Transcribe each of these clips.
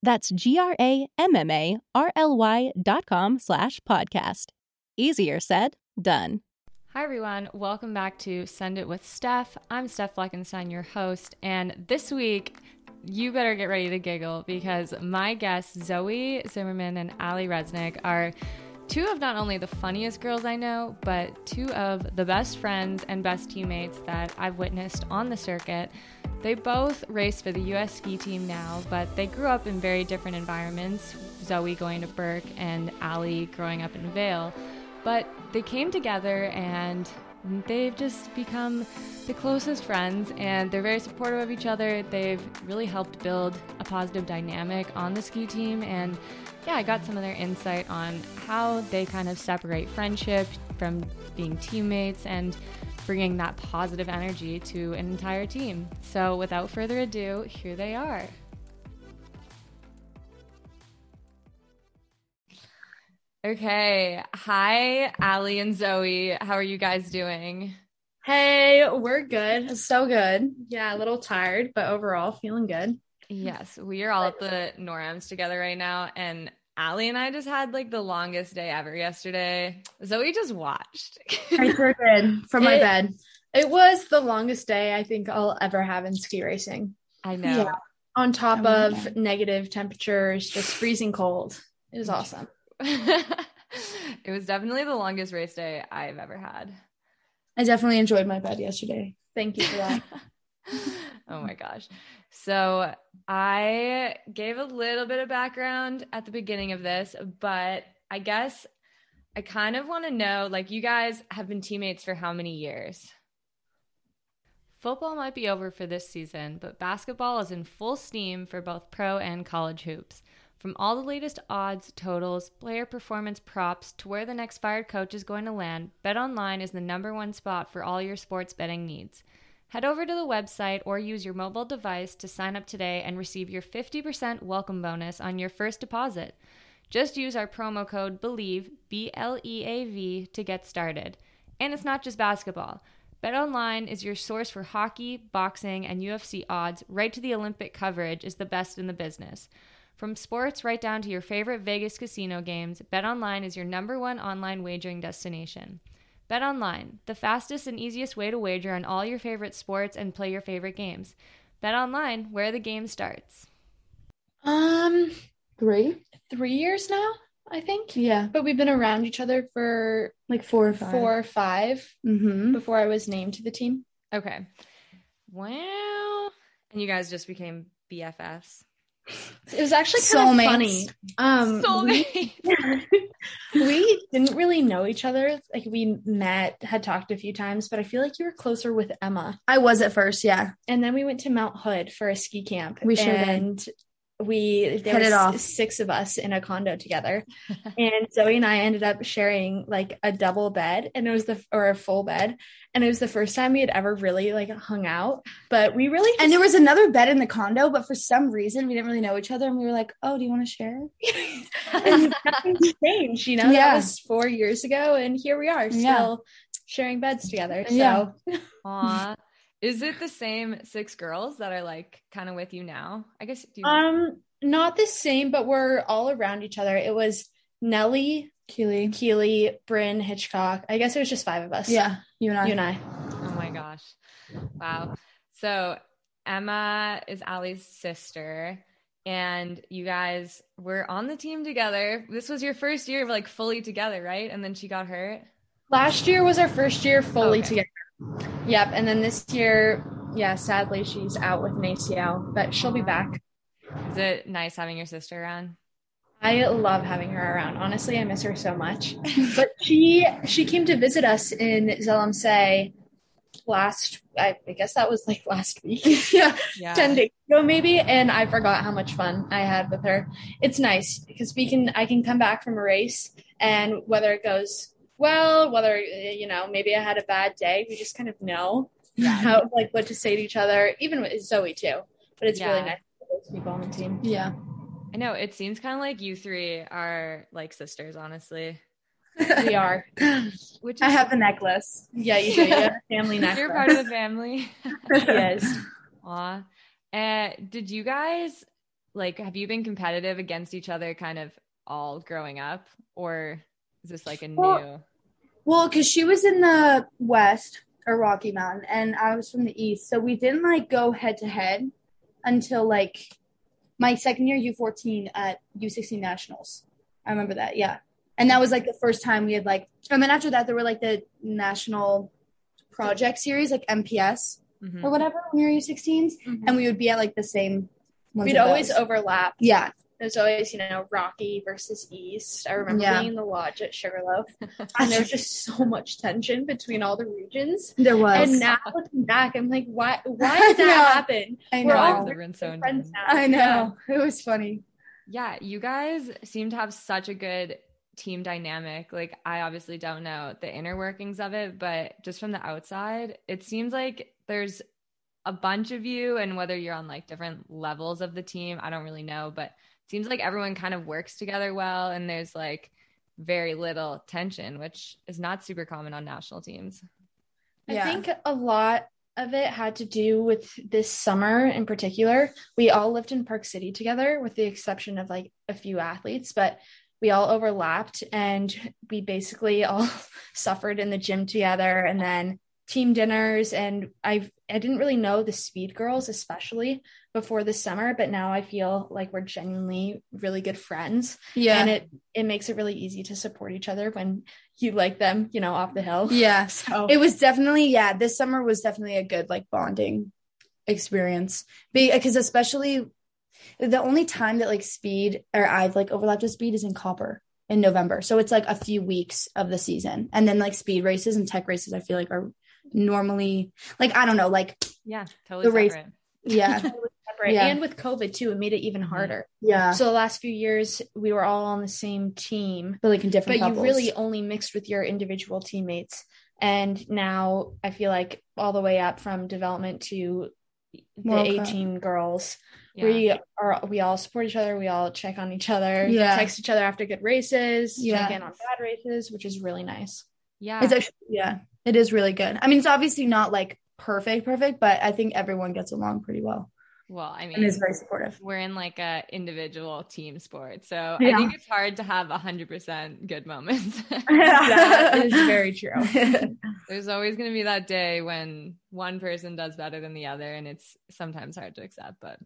That's GRAMMARLY.com/podcast. Easier said, done. Hi, everyone. Welcome back to Send It with Steph. I'm Steph Blackenstein, your host. And this week, you better get ready to giggle because my guests, Zoe Zimmerman and Allie Resnick, are two of not only the funniest girls I know, but two of the best friends and best teammates that I've witnessed on the circuit. They both race for the U.S. ski team now, but they grew up in very different environments, Zoe going to Burke and Allie growing up in Vail. But they came together and they've just become the closest friends, and they're very supportive of each other. They've really helped build a positive dynamic on the ski team, and yeah, I got some of their insight on how they kind of separate friendship from being teammates and bringing that positive energy to an entire team. So without further ado, here they are. Okay. Hi, Allie and Zoe. How are you guys doing? Hey, we're good. So good. Yeah, a little tired, but overall feeling good. Yes, we are all at the NORAMS together right now, and Allie and I just had like the longest day ever yesterday. Zoe just watched. I sure did from my bed. It was the longest day I think I'll ever have in ski racing. I know. Yeah. On top of negative temperatures, just freezing cold. It was awesome. It was definitely the longest race day I've ever had. I definitely enjoyed my bed yesterday. Thank you for that. Oh my gosh. So I gave a little bit of background at the beginning of this, but I guess I kind of want to know, like, you guys have been teammates for how many years? Football might be over for this season, but basketball is in full steam for both pro and college hoops. From all the latest odds, totals, player performance props, to where the next fired coach is going to land, BetOnline is the number one spot for all your sports betting needs. Head over to the website or use your mobile device to sign up today and receive your 50% welcome bonus on your first deposit. Just use our promo code BELIEVE, B-L-E-A-V, to get started. And it's not just basketball. BetOnline is your source for hockey, boxing, and UFC odds, right to the Olympic coverage is the best in the business. From sports right down to your favorite Vegas casino games, BetOnline is your number one online wagering destination. BetOnline, the fastest and easiest way to wager on all your favorite sports and play your favorite games. BetOnline, where the game starts. 3 years now, I think. Yeah. But we've been around each other for like 4 or 5. 4 or 5 before I was named to the team. Okay. Wow. And you guys just became BFFs. It was actually kind of funny. We didn't really know each other. Like, we met, had talked a few times, but I feel like you were closer with Emma. I was at first, yeah. And then we went to Mount Hood for a ski camp. We sure did. We headed off, 6 of us in a condo together, and Zoe and I ended up sharing like a double bed, and it was a full bed, and it was the first time we had ever really like hung out. But we really and there was another bed in the condo, but for some reason we didn't really know each other, and we were like, "Oh, do you want to share?" And nothing's changed, you know. Yeah. That was 4 years ago, and here we are still sharing beds together. So, Aww. Is it the same 6 girls that are like kind of with you now? I guess. Not the same, but we're all around each other. It was Nellie, Keely, Bryn, Hitchcock. I guess it was just 5 of us. Yeah, you and I. Oh my gosh, wow. So Emma is Allie's sister, and you guys were on the team together. This was your first year of like fully together, right? And then she got hurt. Last year was our first year fully together. Yep. And then this year, yeah, sadly she's out with an ACL, but she'll be back. Is it nice having your sister around? I love having her around. Honestly, I miss her so much. But she came to visit us in Zalm am See last, I guess that was like last week. Yeah. 10 days ago maybe. And I forgot how much fun I had with her. It's nice because I can come back from a race, and whether it goes well, whether, you know, maybe I had a bad day, we just kind of know how, like, what to say to each other, even with Zoe too. But it's really nice for those people on the team. Yeah. I know. It seems kind of like you three are like sisters, honestly. We are. I have the necklace. Yeah, you do. You have a family necklace. You're part of the family. Yes. Aw. Did you guys, like, have you been competitive against each other kind of all growing up? Or is this like a new? Well, because she was in the West or Rocky Mountain and I was from the East. So we didn't like go head to head until like my second year U14 at U16 Nationals. I remember that, yeah. And that was, like, the first time we had, like – and then after that, there were, like, the National Project Series, like MPS or whatever when we were U16s. Mm-hmm. And we would be at, like, the same ones. We'd always overlap. Yeah. There's always, you know, Rocky versus East. I remember being in the lodge at Sugarloaf. And there was just so much tension between all the regions. There was. And now looking back, I'm like, why did that happen? I know. We're all friends now. I know. Yeah. It was funny. Yeah. You guys seem to have such a good – team dynamic. Like, I obviously don't know the inner workings of it, but just from the outside, it seems like there's a bunch of you, and whether you're on like different levels of the team, I don't really know, but it seems like everyone kind of works together well, and there's like very little tension, which is not super common on national teams. Yeah. I think a lot of it had to do with this summer in particular. We all lived in Park City together with the exception of like a few athletes, but we all overlapped and we basically all suffered in the gym together, and then team dinners. And I didn't really know the speed girls, especially before this summer, but now I feel like we're genuinely really good friends. Yeah. And it makes it really easy to support each other when you like them, you know, off the hill. Yeah. So it was definitely, this summer was definitely a good like bonding experience, because especially the only time that like speed or I've like overlapped with speed is in Copper in November. So it's like a few weeks of the season. And then like speed races and tech races, I feel like are normally like, I don't know, like, yeah, totally the separate. Race. Yeah. Totally separate. Yeah. And with COVID too, it made it even harder. Yeah. So the last few years we were all on the same team, but like in different couples. You really only mixed with your individual teammates. And now I feel like all the way up from development to the 18 girls, we all support each other, we all check on each other, text each other after good races, check in on bad races, which is really nice. It's actually, it is really good. I mean, it's obviously not like perfect, but I think everyone gets along pretty well. Well, I mean, and it's very supportive. We're in like a individual team sport, so I think it's hard to have 100% good moments. That is very true. There's always going to be that day when one person does better than the other, and it's sometimes hard to accept. But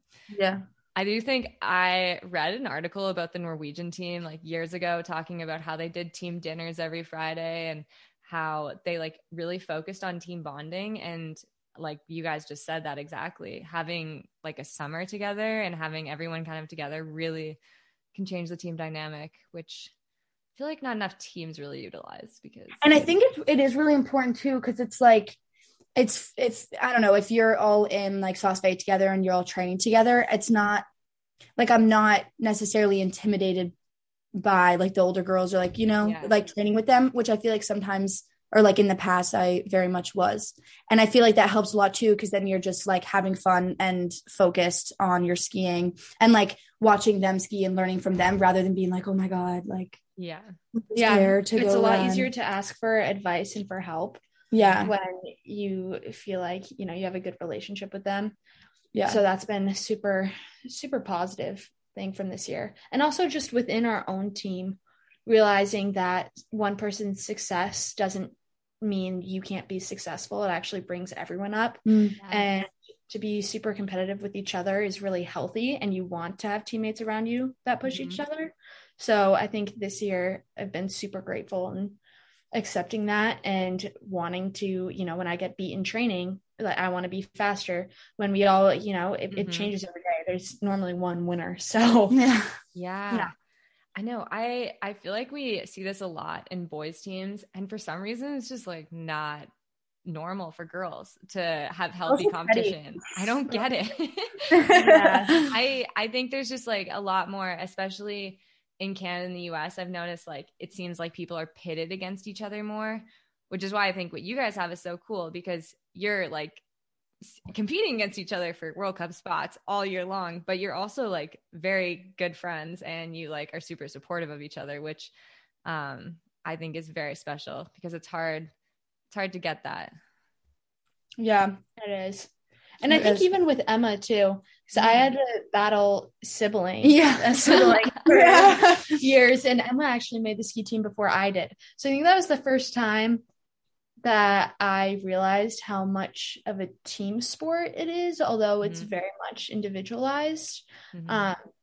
I do think I read an article about the Norwegian team like years ago talking about how they did team dinners every Friday and how they like really focused on team bonding, and like you guys just said that exactly, having like a summer together and having everyone kind of together really can change the team dynamic, which I feel like not enough teams really utilize. Because and I think it is really important too, because it's like it's I don't know, if you're all in like SOSFA together and you're all training together, it's not like I'm not necessarily intimidated by like the older girls or like, you know, like training with them, which I feel like sometimes, or like in the past, I very much was. And I feel like that helps a lot too, because then you're just like having fun and focused on your skiing and like watching them ski and learning from them rather than being like, oh my God, like, it's a lot easier to ask for advice and for help. Yeah. When you feel like, you know, you have a good relationship with them. Yeah. So that's been a super, super positive thing from this year. And also just within our own team, realizing that one person's success doesn't mean you can't be successful. It actually brings everyone up. Mm-hmm. And to be super competitive with each other is really healthy, and you want to have teammates around you that push each other. So I think this year I've been super grateful, and accepting that and wanting to, you know, when I get beat in training, like I want to be faster. When we all, you know, it changes every day. There's normally one winner. So yeah. I know. I feel like we see this a lot in boys teams, and for some reason it's just like not normal for girls to have healthy competition. I don't get it. I think there's just like a lot more, especially in Canada and the US. I've noticed like, it seems like people are pitted against each other more, which is why I think what you guys have is so cool, because you're like competing against each other for World Cup spots all year long, but you're also like very good friends and you like are super supportive of each other, which I think is very special because it's hard. It's hard to get that. Yeah, it is. And I think even with Emma too, because I had to battle siblings for years, and Emma actually made the ski team before I did. So I think that was the first time that I realized how much of a team sport it is, although it's very much individualized.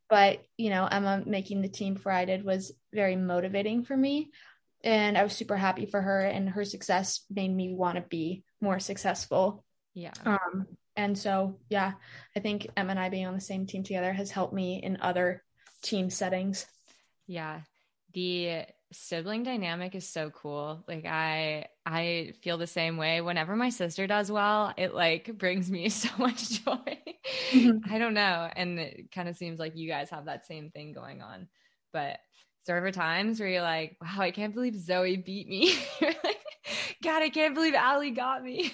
But, you know, Emma making the team before I did was very motivating for me. And I was super happy for her, and her success made me want to be more successful. Yeah. And so, yeah, I think Emma and I being on the same team together has helped me in other team settings. Yeah. The sibling dynamic is so cool. Like I feel the same way. Whenever my sister does well, it like brings me so much joy. I don't know. And it kind of seems like you guys have that same thing going on, but there were times where you're like, wow, I can't believe Zoe beat me. You're like, God, I can't believe Allie got me.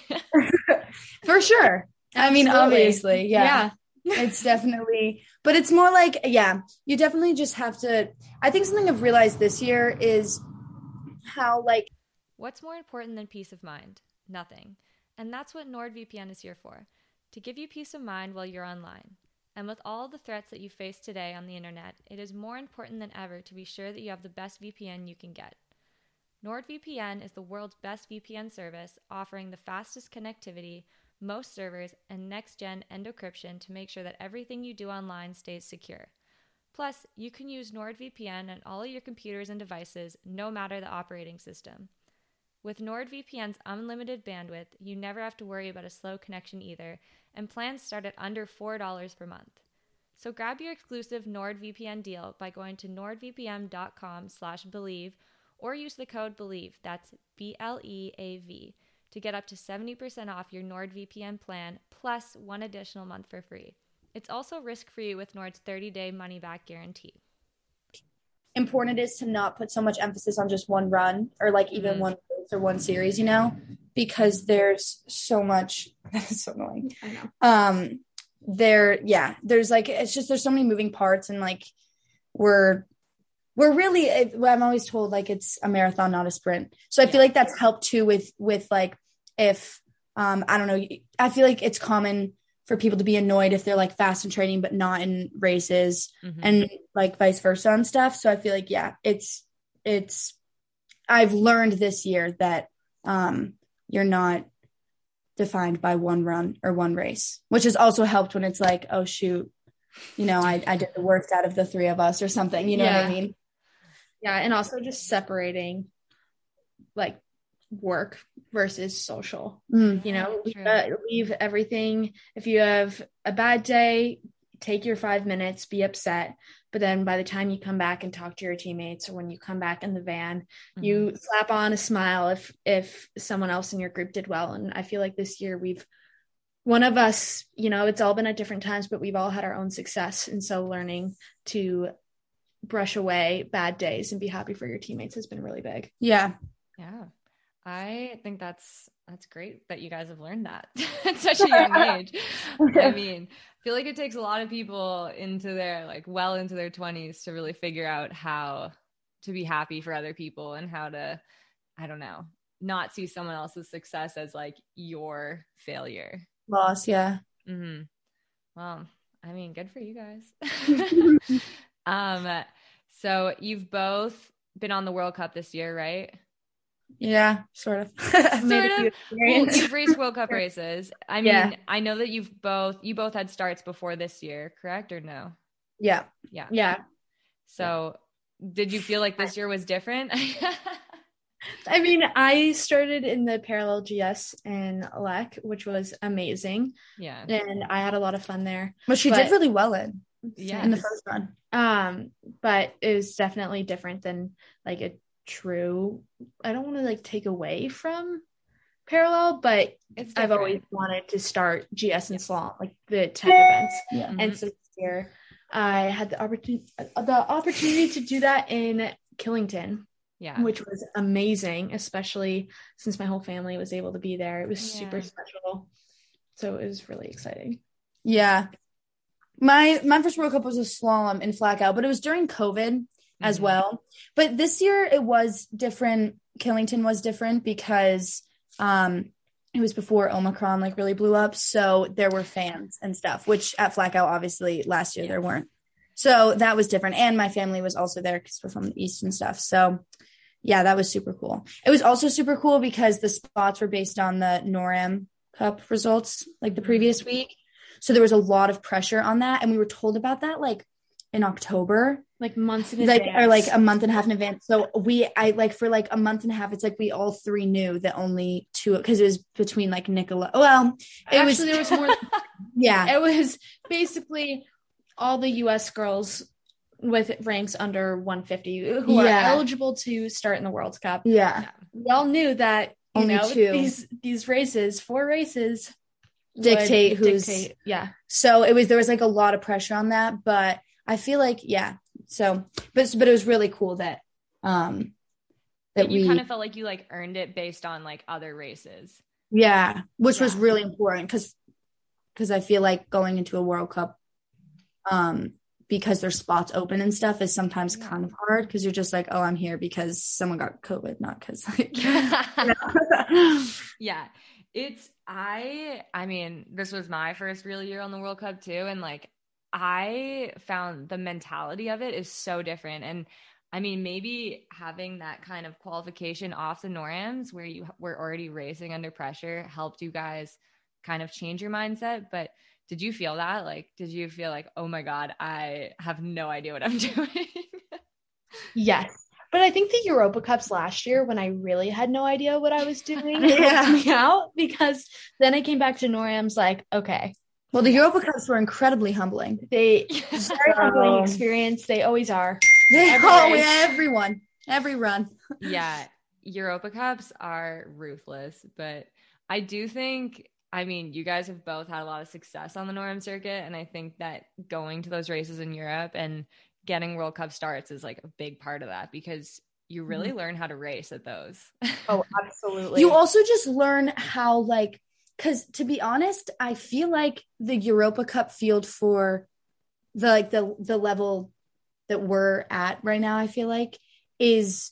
For sure. I mean, obviously. Yeah. It's definitely, but it's more like, you definitely just have to, I think something I've realized this year is how like. What's more important than peace of mind? Nothing. And that's what NordVPN is here for. To give you peace of mind while you're online. And with all the threats that you face today on the internet, it is more important than ever to be sure that you have the best VPN you can get. NordVPN is the world's best VPN service, offering the fastest connectivity, most servers, and next-gen encryption to make sure that everything you do online stays secure. Plus, you can use NordVPN on all of your computers and devices, no matter the operating system. With NordVPN's unlimited bandwidth, you never have to worry about a slow connection either, and plans start at under $4 per month. So grab your exclusive NordVPN deal by going to nordvpn.com/believe or use the code BELIEVE, that's BLEAV, to get up to 70% off your NordVPN plan plus one additional month for free. It's also risk-free with Nord's 30-day money-back guarantee. Important it is to not put so much emphasis on just one run or like even one race or one series, you know, because there's so much that's so annoying. I know. There's like, it's just, there's so many moving parts, and like, we're really, I'm always told like it's a marathon, not a sprint. So I feel like that's helped too with like, if, I don't know, I feel like it's common for people to be annoyed if they're like fast in training, but not in races and like vice versa and stuff. So I feel like, I've learned this year that you're not defined by one run or one race, which has also helped when it's like, oh shoot, you know, I did the worst out of the three of us or something, you know what I mean? Yeah. And also just separating like work versus social, you know, leave everything. If you have a bad day, take your 5 minutes, be upset. But then by the time you come back and talk to your teammates, or when you come back in the van, you slap on a smile if someone else in your group did well. And I feel like this year one of us, you know, it's all been at different times, but we've all had our own success. And so learning to brush away bad days and be happy for your teammates has been really big. Yeah. Yeah. I think that's great that you guys have learned that at such a young age. I mean, I feel like it takes a lot of people into their well into their 20s to really figure out how to be happy for other people and how to, I don't know, not see someone else's success as like your failure. Loss, yeah. Well, I mean, good for you guys. So you've both been on the World Cup this year, right? Yeah, sort of. Well, you've raced World Cup races. I mean, I know that you both had starts before this year, correct or no? Yeah. So did you feel like this year was different? I mean, I started in the parallel GS in LEC, which was amazing. Yeah. And I had a lot of fun there. But she did really well in the first one. But it was definitely different than like a true, I don't want to like take away from parallel, but I've always wanted to start GS and slalom, like the tech events. Yeah. Mm-hmm. And so this year I had the opportunity to do that in Killington. Yeah. Which was amazing, especially since my whole family was able to be there. It was super special. So it was really exciting. Yeah. My first World Cup was a slalom in Flack out, but it was during COVID as well. But this year it was different. Killington was different because it was before Omicron like really blew up. So there were fans and stuff, which at Flack out, obviously last year there weren't. So that was different. And my family was also there because we're from the East and stuff. So yeah, that was super cool. It was also super cool because the spots were based on the NORAMS Cup results like the previous week. So there was a lot of pressure on that. And we were told about that like in October. Like months in advance. Or like a month and a half in advance. So for a month and a half, it's like we all three knew that only two, because it was between like Nicola. Well, there was more. It was basically all the U.S. girls with ranks under 150 who are eligible to start in the World Cup. Yeah. We all knew that, you know, four races dictate. Yeah. So there was like a lot of pressure on that, but I feel like, but it was really cool that, that you kind of felt like you like earned it based on like other races. Yeah. Which was really important because I feel like going into a World Cup, because there's spots open and stuff is sometimes kind of hard because you're just like, oh, I'm here because someone got COVID, not because like I mean, this was my first real year on the World Cup too, and like I found the mentality of it is so different. And I mean, maybe having that kind of qualification off the NORAMS where you were already racing under pressure helped you guys kind of change your mindset, but did you feel that? Like, did you feel like, oh my God, I have no idea what I'm doing? Yes. But I think the Europa Cups last year, when I really had no idea what I was doing, helped me out, because then I came back to NORAMS like, okay. Well, the Europa Cups were incredibly humbling. Very humbling experience. They always are. Everyone, every run. Yeah. Europa Cups are ruthless, but I do think, I mean, you guys have both had a lot of success on the NORAMS circuit, and I think that going to those races in Europe and getting World Cup starts is like a big part of that, because you really learn how to race at those. Oh, absolutely. You also just learn how, like, because to be honest, I feel like the Europa Cup field for the level that we're at right now, I feel like is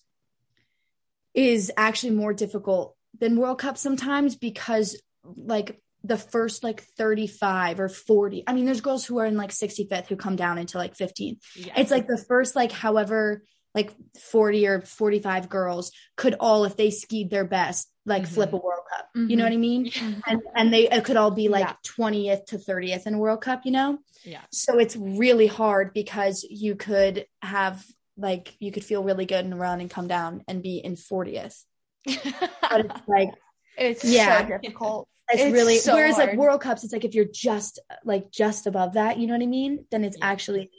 actually more difficult than World Cup sometimes, because like the first like 35 or 40. I mean, there's girls who are in like 65th who come down into like 15th. Yeah. It's like the first like however like 40 or 45 girls could all, if they skied their best, like flip a World Cup. Mm-hmm. You know what I mean? Yeah. And they could all be like 20th to 30th in a World Cup, you know? Yeah. So it's really hard because you could have like, you could feel really good in a run and come down and be in 40th. But it's like, it's so difficult. It's really so whereas hard. Like World Cups, it's like if you're just above that, you know what I mean? Then it's actually,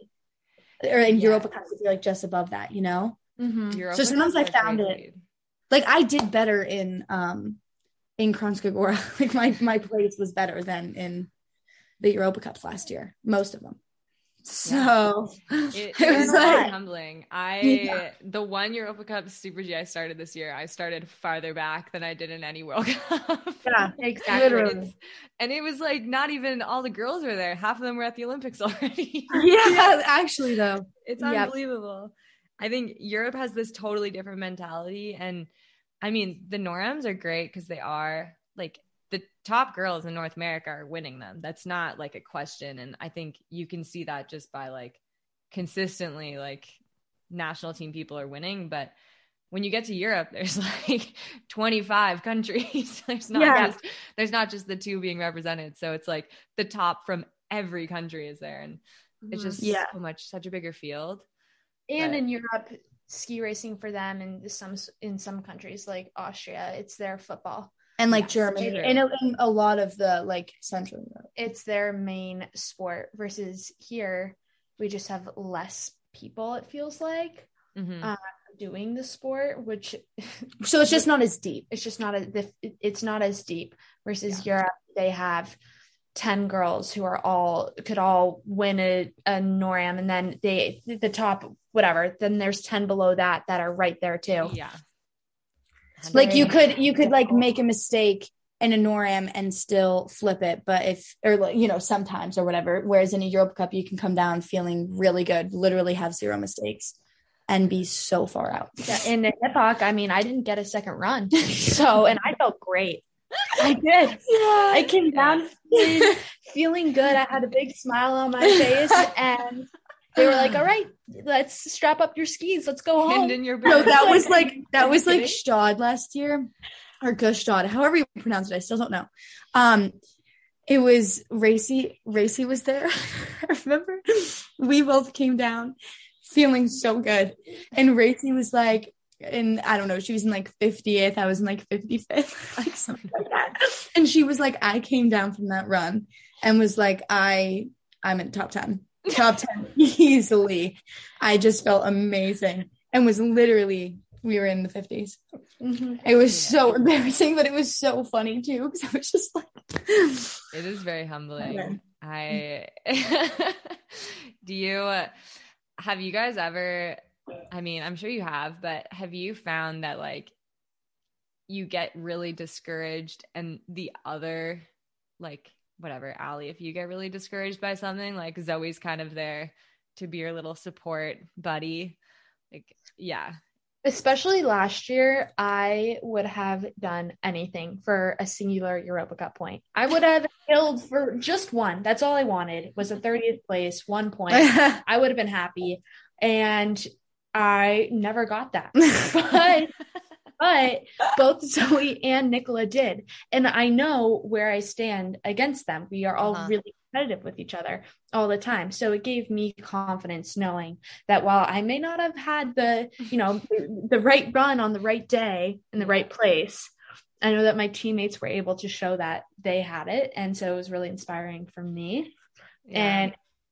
or in Europa Cups, if you're like just above that, you know? Mm-hmm. So sometimes I found it like I did better in Kranjska Gora. Like my place was better than in the Europa Cups last year, most of them. So it was like humbling. The one Europa Cup Super G I started this year, I started farther back than I did in any World Cup. Yeah, exactly. Literally. And it was like not even all the girls were there. Half of them were at the Olympics already. Yeah, actually though. It's unbelievable. I think Europe has this totally different mentality. And I mean, the NORAMS are great because they are like the top girls in North America are winning them. That's not like a question. And I think you can see that just by like consistently like national team people are winning. But when you get to Europe, there's like 25 countries. There's not just the two being represented. So it's like the top from every country is there. And it's just so much, such a bigger field. And in Europe, ski racing for them in some countries like Austria. It's their football. And like Germany and a lot of the like Central Europe. It's their main sport versus here we just have less people, it feels like, doing the sport, which so it's just not as deep. It's not as deep versus Europe. They have 10 girls who are could all win a NORAM, and then the top whatever, then there's 10 below that are right there too. Yeah. Like you could like make a mistake in a NORAM and still flip it, but sometimes or whatever. Whereas in a Europa Cup, you can come down feeling really good, literally have zero mistakes, and be so far out. Yeah, in the Hitchcock, I mean, I didn't get a second run, and I felt great. I did. Yeah, I came down feeling good. I had a big smile on my face, and they were like, all right, let's strap up your skis. Let's go home. So that was like Stad last year, or Gustad, however you pronounce it. I still don't know. It was Racy. Racy was there. I remember we both came down feeling so good. And Racy was like, and I don't know, she was in like 50th. I was in like 55th, like something like that. And she was like, I came down from that run and was like, I'm in the top 10. Top 10 easily. I just felt amazing and was literally, we were in the 50s. It was so embarrassing, but it was so funny too, because I was just like, it is very humbling. Have you guys ever, I mean, I'm sure you have, but have you found that like you get really discouraged and the other, like, whatever, Allie, if you get really discouraged by something, like Zoe's kind of there to be your little support buddy. Like, yeah. Especially last year, I would have done anything for a singular Europa Cup point. I would have killed for just one. That's all I wanted was a 30th place, 1 point. I would have been happy. And I never got that. But both Zoe and Nicola did. And I know where I stand against them. We are all really competitive with each other all the time. So it gave me confidence knowing that while I may not have had the, the right run on the right day in the right place, I know that my teammates were able to show that they had it. And so it was really inspiring for me. Yeah.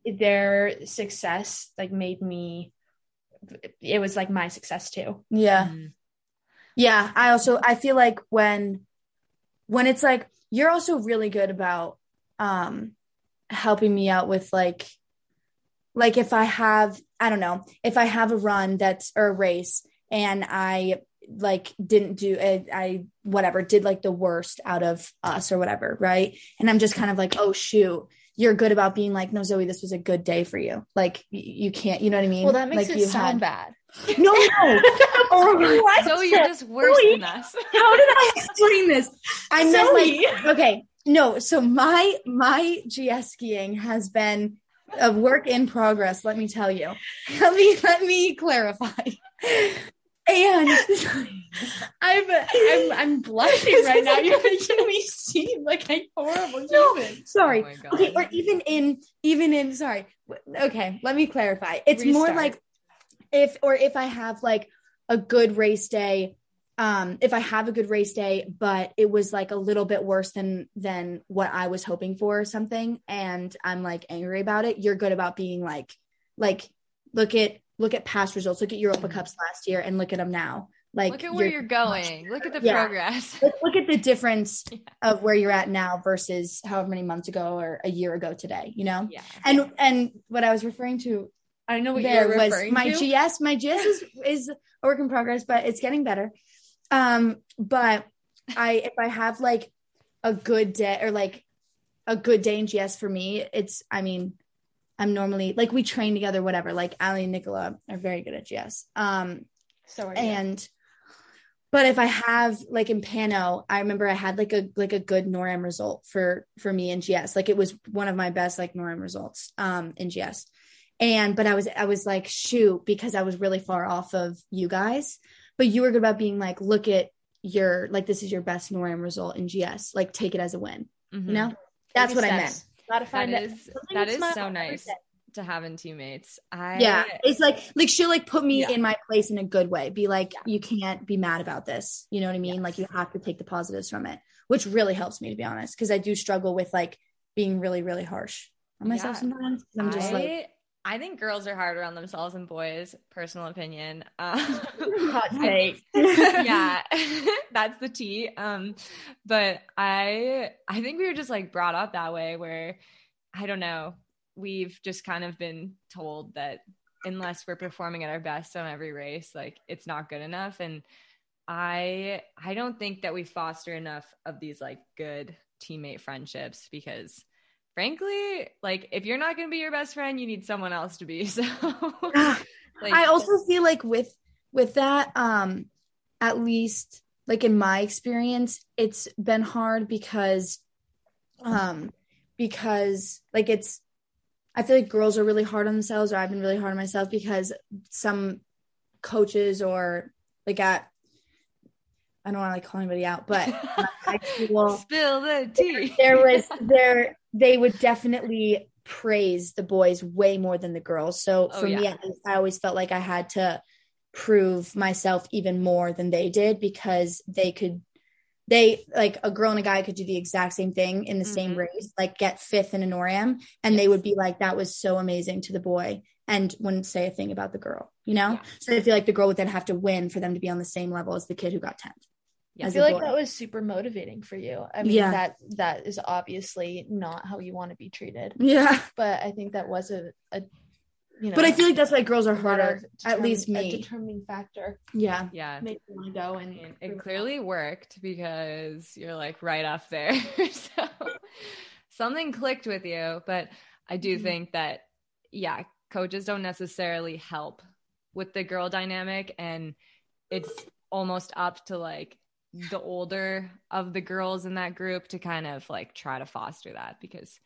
And their success it was like my success too. Yeah. Mm-hmm. Yeah. I feel like when it's like, you're also really good about, helping me out with like if I have, I don't know, if I have a run or a race and I like didn't do it, did like the worst out of us or whatever. Right. And I'm just kind of like, oh shoot. You're good about being like, no, Zoe, this was a good day for you. Like you can't, you know what I mean? Well, that makes it sound bad. No. Oh, Zoe, you're just worse than us. How did I explain this? I meant okay. No. So my GS skiing has been a work in progress. Let me tell you, let me clarify. And I'm blushing right now. You're making me seem like I'm horrible. No, sorry. Oh okay, or even in. Sorry. Okay, let me clarify. It's Restart. More like if I have like a good race day. If I have a good race day, but it was like a little bit worse than what I was hoping for or something, and I'm like angry about it. You're good about being like look at past results, look at Europa Cups last year and look at them now. Like look at where you're going, look at the progress. Look at the difference of where you're at now versus however many months ago or a year ago today, you know? Yeah. And what I was referring to, I know what you're referring to. My GS is a work in progress, but it's getting better. But if I have like a good day or like a good day in GS for me, I'm normally like we train together, whatever. Like Allie and Nicola are very good at GS. So are you. But if I have like in Pano, I remember I had like a good NORAM result for me in GS. Like it was one of my best like NORAM results in GS. But I was like shoot, because I was really far off of you guys. But you were good about being like, look at your like this is your best NORAM result in GS. Like take it as a win. Mm-hmm. You know, that's what I meant. That is so nice. to having teammates. It's like she'll like put me in my place in a good way, be like, you can't be mad about this. You know what I mean? Like you have to take the positives from it, which really helps me, to be honest. Cause I do struggle with like being really, really harsh on myself sometimes. I'm just I think girls are harder on themselves than boys, personal opinion. Hot take. That's the tea. But I think we were just like brought up that way where, I don't know, we've just kind of been told that unless we're performing at our best on every race, like it's not good enough. And I don't think that we foster enough of these like good teammate friendships, because frankly, like if you're not going to be your best friend, you need someone else to be. So like, I also feel like with that, at least like in my experience, it's been hard because like I feel like girls are really hard on themselves, or I've been really hard on myself, because some coaches or like I don't want to like call anybody out, but spill the tea. They would definitely praise the boys way more than the girls. So for me, at least, I always felt like I had to prove myself even more than they did, because they like a girl and a guy could do the exact same thing in the same race, like get fifth in a NORAM, and they would be like, that was so amazing to the boy, and wouldn't say a thing about the girl, you know? Yeah. So I feel like the girl would then have to win for them to be on the same level as the kid who got 10th. Yeah. I feel like that was super motivating for you. I mean, that is obviously not how you want to be treated. Yeah. But I think that was a you know, but I feel like that's why girls are harder, at least me. A determining factor. Yeah. Yeah. Make them want to go. And it clearly worked, because you're like right off there. So something clicked with you, but I do think that, coaches don't necessarily help with the girl dynamic, and it's almost up to like the older of the girls in that group to kind of like try to foster that, because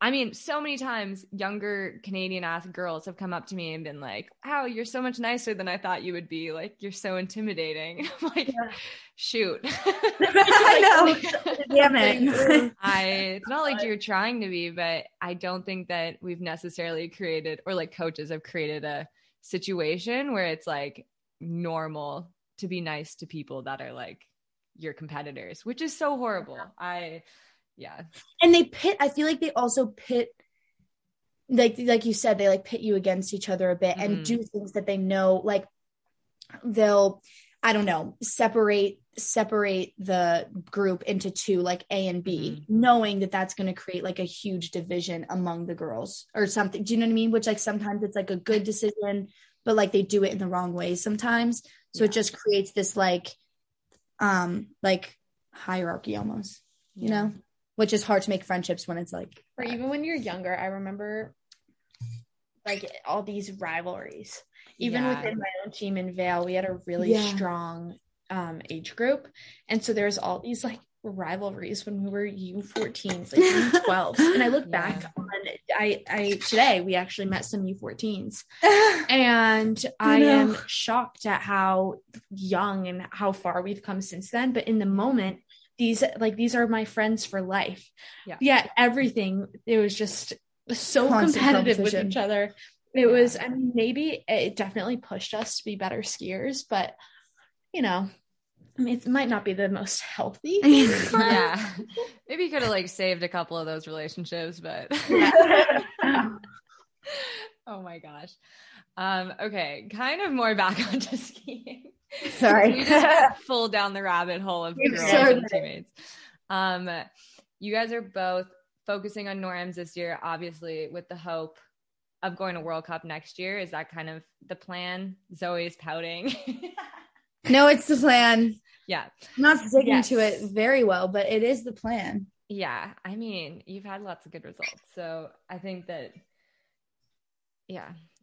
I mean, so many times younger Canadian girls have come up to me and been like, wow, you're so much nicer than I thought you would be. Like, you're so intimidating. I'm like, shoot. I know. Damn it. It's not like you're trying to be, but I don't think that we've necessarily created, or like coaches have created, a situation where it's like normal to be nice to people that are like your competitors, which is so horrible. And they pit, I feel like they also pit, like you said, they like pit you against each other a bit, and do things that they know, like they'll, I don't know, separate the group into two, like A and B, knowing that that's going to create like a huge division among the girls or something. Do you know what I mean? Which like sometimes it's like a good decision, but like they do it in the wrong way sometimes. So it just creates this like hierarchy almost, you know? Which is hard to make friendships when it's like that. Or even when you're younger, I remember like all these rivalries, even within my own team in Vail, we had a really strong age group. And so there's all these like rivalries when we were U14s, like U12s. And I look back on it. I today we actually met some U14s, and I am shocked at how young and how far we've come since then. But in the moment, these are my friends for life. Yeah. Everything. It was just so competitive with each other. It was, I mean, maybe it definitely pushed us to be better skiers, but you know, I mean, it might not be the most healthy. Maybe you could have like saved a couple of those relationships, but oh my gosh. Okay. Kind of more back onto skiing. Sorry. We just went full down the rabbit hole of girls and teammates. You guys are both focusing on NORAMs this year, obviously, with the hope of going to World Cup next year. Is that kind of the plan? Zoe's pouting. No, it's the plan. Yeah. I'm not sticking to it very well, but it is the plan. Yeah. I mean, you've had lots of good results. So I think that,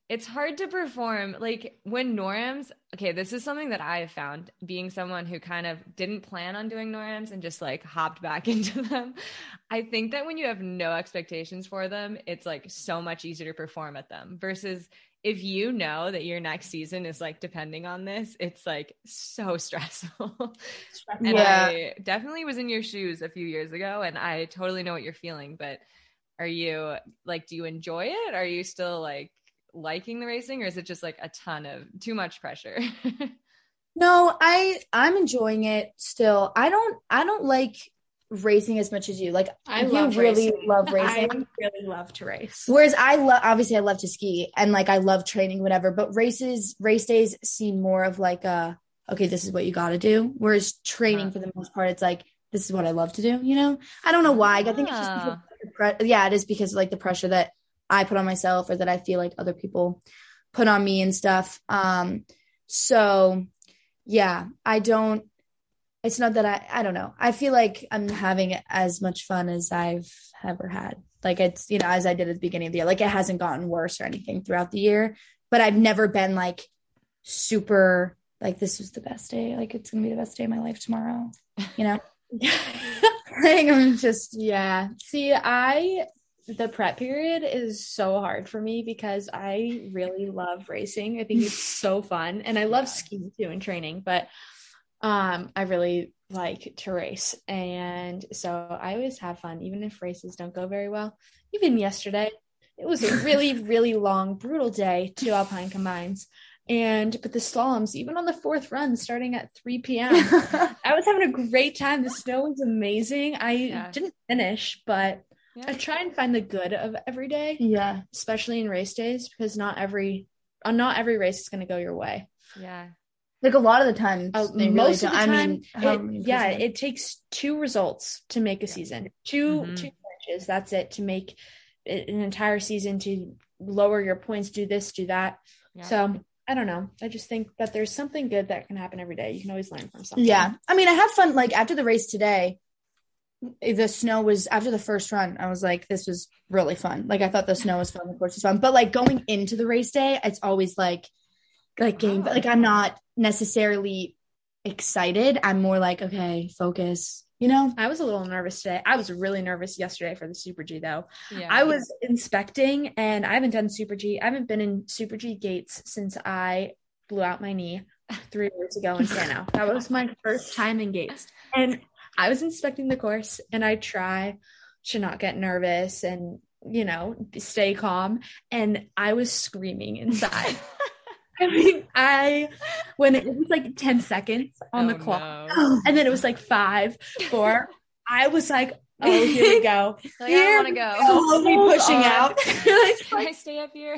it's hard to perform like when NORAMs, okay, this is something that I have found being someone who kind of didn't plan on doing NORAMs and just like hopped back into them. I think that when you have no expectations for them, it's like so much easier to perform at them, versus if you know that your next season is like depending on this, it's like so stressful. And I definitely was in your shoes a few years ago, and I totally know what you're feeling, but Are you like, do you enjoy it? Are you still like liking the racing, or is it just like a ton of too much pressure? No, I'm enjoying it still. I don't like racing as much as you. Like, I love racing. I really love to race. Whereas obviously I love to ski and like, I love training, whatever, but race days seem more of like a, okay, this is what you got to do. Whereas training for the most part, it's like, this is what I love to do. You know, I don't know why. I think it's just because it is because like the pressure that I put on myself, or that I feel like other people put on me and stuff. So yeah, it's not that I don't know. I feel like I'm having as much fun as I've ever had. Like it's, you know, as I did at the beginning of the year, like it hasn't gotten worse or anything throughout the year, but I've never been like super like, this was the best day. Like it's going to be the best day of my life tomorrow, you know? Like I'm just, yeah. See, the prep period is so hard for me because I really love racing. I think it's so fun. And I love skiing too and training, but I really like to race, and so I always have fun even if races don't go very well. Even yesterday, it was a really really long brutal day, 2 alpine combines, but the slaloms, even on the 4th run starting at 3 p.m. I was having a great time. The snow was amazing. I didn't finish, but I try and find the good of every day, especially in race days, because not every race is going to go your way. Like a lot of the time, most of the time, it takes 2 results to make a season, two matches. That's it, to make an entire season, to lower your points, do this, do that. Yeah. So I don't know. I just think that there's something good that can happen every day. You can always learn from something. Yeah. I mean, I have fun. Like after the race today, the snow was, after the first run, I was like, this was really fun. Like I thought the snow was fun. The course was fun, but like going into the race day, it's always like game, but like I'm not necessarily excited. I'm more like, okay, focus, you know. I was a little nervous today. I was really nervous yesterday for the Super G though. I was inspecting, and I haven't been in Super G gates since I blew out my knee 3 years ago in Tano. That was my first time in gates, and I was inspecting the course, and I try to not get nervous and, you know, stay calm, and I was screaming inside. I mean, when it was like 10 seconds on the clock, and then it was like 5, 4, I was like, oh, here we go. Like, I want to go. Slowly pushing out. Can I stay up here?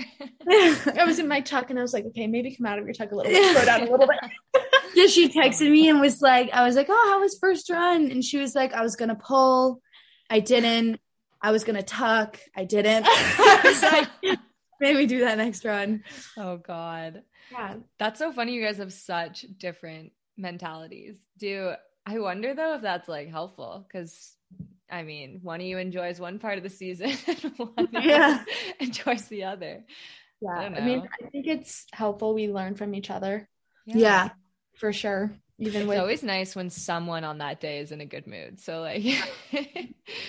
I was in my tuck, and I was like, okay, maybe come out of your tuck a little bit, slow down a little bit. Yeah, she texted me and was like, I was like, oh, how was first run? And she was like, I was going to pull. I didn't. I was going to tuck. I didn't. I was like, maybe do that next run. Oh God. Yeah. That's so funny. You guys have such different mentalities. I wonder though, if that's like helpful. 'Cause I mean, one of you enjoys one part of the season and one enjoys the other. Yeah. I mean, I think it's helpful. We learn from each other. Yeah. For sure. It's always nice when someone on that day is in a good mood. So like,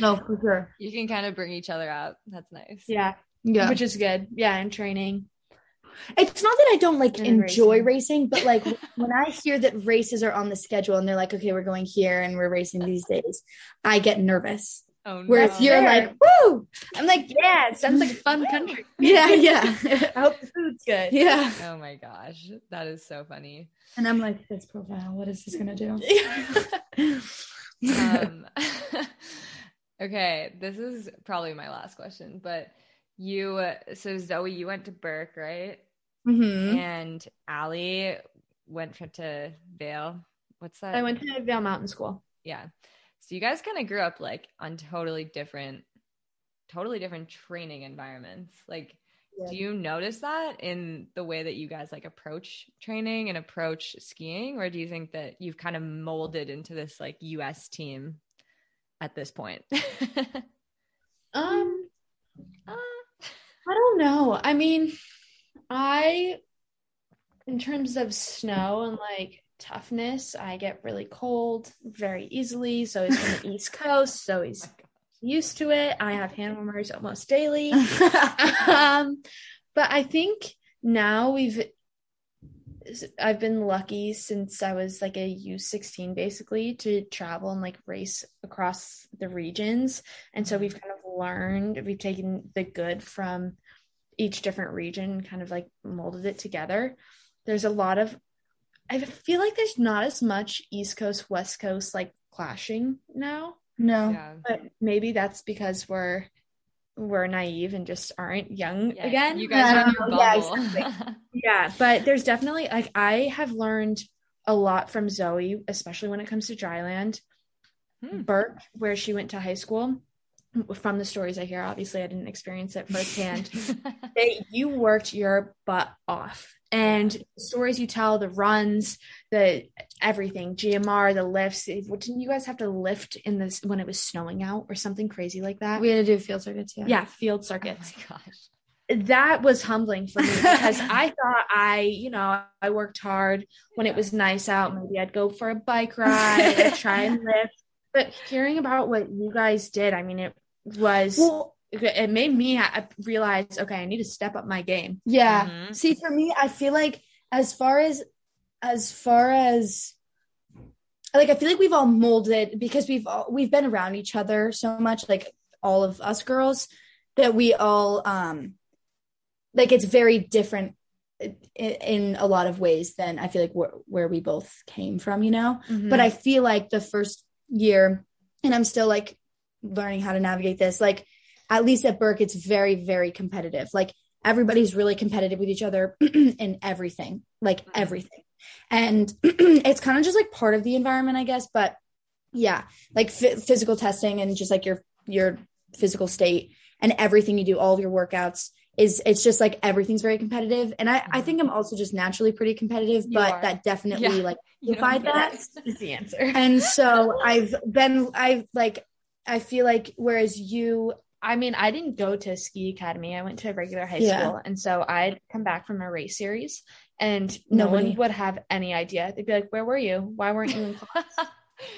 no, for sure. You can kind of bring each other up. That's nice. Yeah. Yeah. Which is good. Yeah. And training. It's not that I don't like enjoy racing, but like when I hear that races are on the schedule and they're like, okay, we're going here and we're racing these days, I get nervous. Oh, no. Whereas you're like, woo! I'm like, yeah, it sounds like a fun country. Yeah. I hope the food's good. Yeah. Oh my gosh. That is so funny. And I'm like, this profile, what is this going to do? Okay. This is probably my last question, but so Zoe, you went to Burke, right? Mm-hmm. And Allie went to Vail. What's that? I went to Vail Mountain School. Yeah. So you guys kind of grew up like on totally different training environments. Like, do you notice that in the way that you guys like approach training and approach skiing? Or do you think that you've kind of molded into this like US team at this point? I don't know. I mean, in terms of snow and like toughness, I get really cold very easily. So he's on the East Coast, so he's used to it. I have hand warmers almost daily. But I think now I've been lucky since I was like a U16 basically to travel and like race across the regions. And so we've kind of learned, we've taken the good from each different region, kind of like molded it together. There's a lot of, I feel like there's not as much East Coast, West Coast, like clashing now. No, yeah. But maybe that's because we're naive and just aren't young again. You guys are in your bubble. Yeah, exactly. Yeah, but there's definitely, like, I have learned a lot from Zoe, especially when it comes to dryland. Burke, where she went to high school, from the stories I hear, obviously I didn't experience it firsthand. You worked your butt off, and the stories you tell, the runs, the everything, GMR, the lifts. Didn't you guys have to lift in this when it was snowing out or something crazy like that? We had to do field circuits. Yeah, field circuits. Oh my gosh, that was humbling for me because I thought I worked hard when it was nice out. Maybe I'd go for a bike ride or try and lift. But hearing about what you guys did, I mean, it made me realize, okay, I need to step up my game. Yeah. Mm-hmm. See, for me, I feel like as far as, like, I feel like we've all molded because we've been around each other so much, like all of us girls, that we all, like, it's very different in a lot of ways than I feel like where we both came from, you know? Mm-hmm. But I feel like the first year, and I'm still like learning how to navigate this, like at least at Burke, it's very, very competitive. Like everybody's really competitive with each other in everything, like everything. And it's kind of just like part of the environment, I guess. But yeah, like physical testing and just like your physical state and everything you do, all of your workouts, it's just like everything's very competitive. And I think I'm also just naturally pretty competitive, but that definitely like unified that. That's the answer. And so I feel like, whereas you, I mean, I didn't go to ski academy. I went to a regular high school. And so I'd come back from a race series and no one would have any idea. They'd be like, where were you? Why weren't you in class?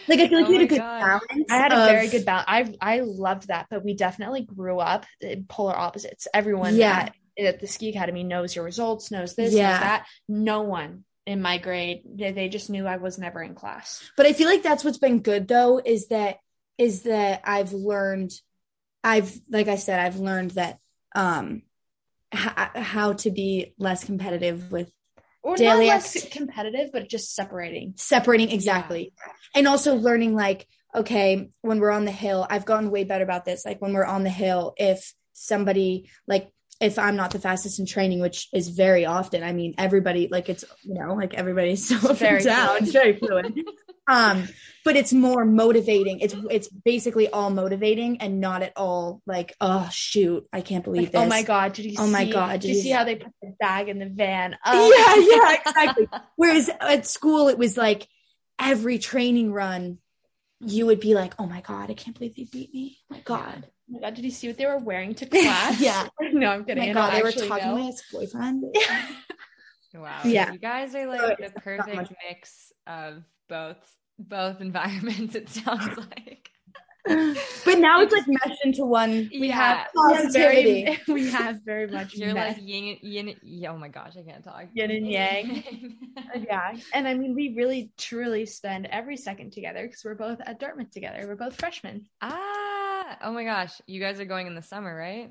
Like, I feel like you had a good balance. I had a very good balance. I loved that, but we definitely grew up in polar opposites. Everyone at the ski academy knows your results, knows this, knows that. No one in my grade, they just knew I was never in class. But I feel like that's what's been good though, is that I've learned that how to be less competitive with, or daily not less competitive, but just separating. Exactly. Yeah. And also learning, like, okay, when we're on the hill, I've gotten way better about this. Like when we're on the hill, if somebody, like if I'm not the fastest in training, which is very often, I mean, everybody, like it's, like everybody's so up and down. It's very fluid. But it's more motivating. It's basically all motivating and not at all like, oh shoot, I can't believe like, this. Oh my God, did you see how they put the bag in the van? Oh. Yeah, exactly. Whereas at school, it was like every training run, you would be like, oh my God, I can't believe they beat me. Oh my God. Oh my God, did you see what they were wearing to class? Yeah. No, I'm kidding. Oh my God, they were talking to my ex-boyfriend. Wow. Yeah. You guys are like the perfect mix of both environments, it sounds like. But now it's like meshed into one. We have positivity. We have very much. You're like yin. Oh my gosh, I can't talk. Yin and yang. Yeah, and I mean, we really truly spend every second together because we're both at Dartmouth together. We're both freshmen. Oh my gosh, you guys are going in the summer, right?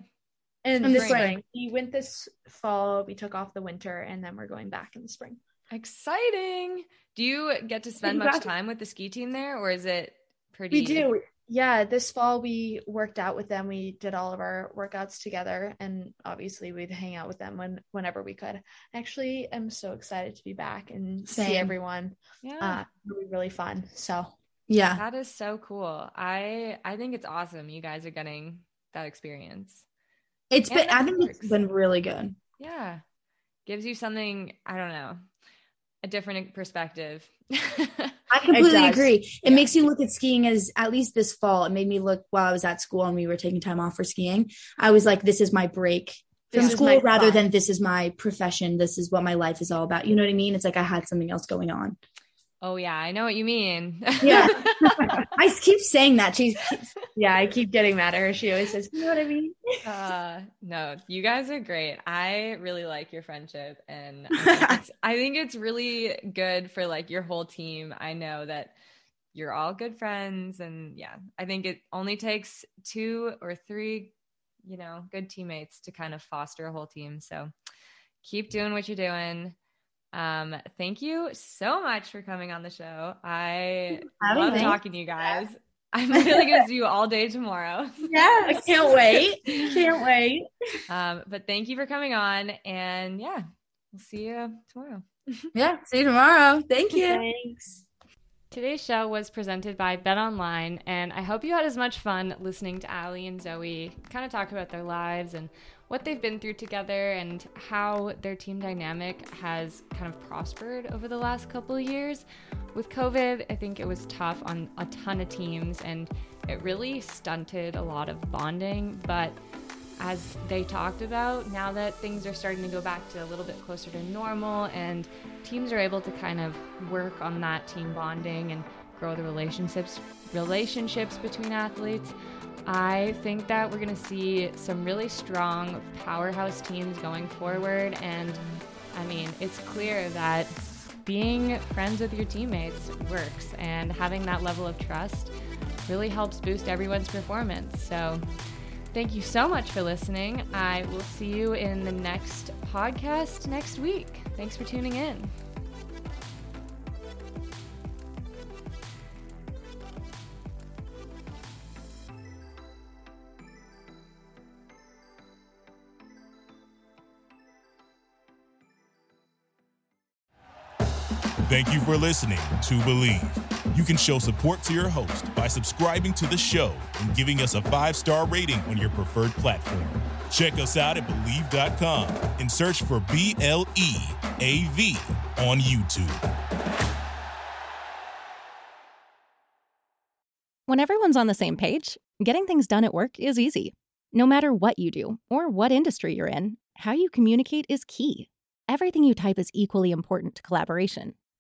In the spring. We went this fall. We took off the winter, and then we're going back in the spring. Exciting. Do you get to spend much time with the ski team there, or is it pretty? We do. Yeah, this fall we worked out with them. We did all of our workouts together, and obviously we'd hang out with them whenever we could. Actually, I'm so excited to be back and see everyone. Yeah, it'll be really fun. So yeah, that is so cool. I think it's awesome. You guys are getting that experience. It's been really good. Yeah, gives you something. I don't know. A different perspective. I completely agree. It makes you look at skiing as, at least this fall, it made me look, while I was at school and we were taking time off for skiing, I was like, this is my break from school rather than this is my profession. This is what my life is all about. You know what I mean? It's like I had something else going on. Oh yeah, I know what you mean. Yeah. I keep saying that. I keep getting mad at her. She always says, you know what I mean? No, you guys are great. I really like your friendship, and I think it's really good for like your whole team. I know that you're all good friends. And yeah, I think it only takes 2 or 3, you know, good teammates to kind of foster a whole team. So keep doing what you're doing. Thank you so much for coming on the show. I love talking to you guys. Yeah. I'm really going to do all day tomorrow. Yeah, I can't wait. Can't wait. But thank you for coming on. And yeah, we'll see you tomorrow. Yeah, see you tomorrow. Thank you. Thanks. Today's show was presented by BetOnline, and I hope you had as much fun listening to Allie and Zoe kind of talk about their lives and what they've been through together and how their team dynamic has kind of prospered over the last couple of years. With COVID, I think it was tough on a ton of teams, and it really stunted a lot of bonding. But as they talked about, now that things are starting to go back to a little bit closer to normal and teams are able to kind of work on that team bonding and grow the relationships between athletes, I think that we're going to see some really strong powerhouse teams going forward. And I mean, it's clear that being friends with your teammates works, and having that level of trust really helps boost everyone's performance. So thank you so much for listening. I will see you in the next podcast next week. Thanks for tuning in. Thank you for listening to Believe. You can show support to your host by subscribing to the show and giving us a 5-star rating on your preferred platform. Check us out at Believe.com and search for BLEAV on YouTube. When everyone's on the same page, getting things done at work is easy. No matter what you do or what industry you're in, how you communicate is key. Everything you type is equally important to collaboration,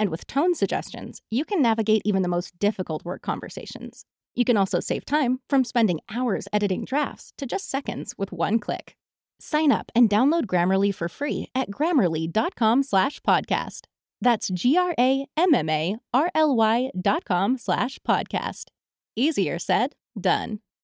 And with tone suggestions, you can navigate even the most difficult work conversations. You can also save time from spending hours editing drafts to just seconds with one click. Sign up and download Grammarly for free at Grammarly.com/podcast. That's GRAMMARLY.com/podcast. Easier said, done.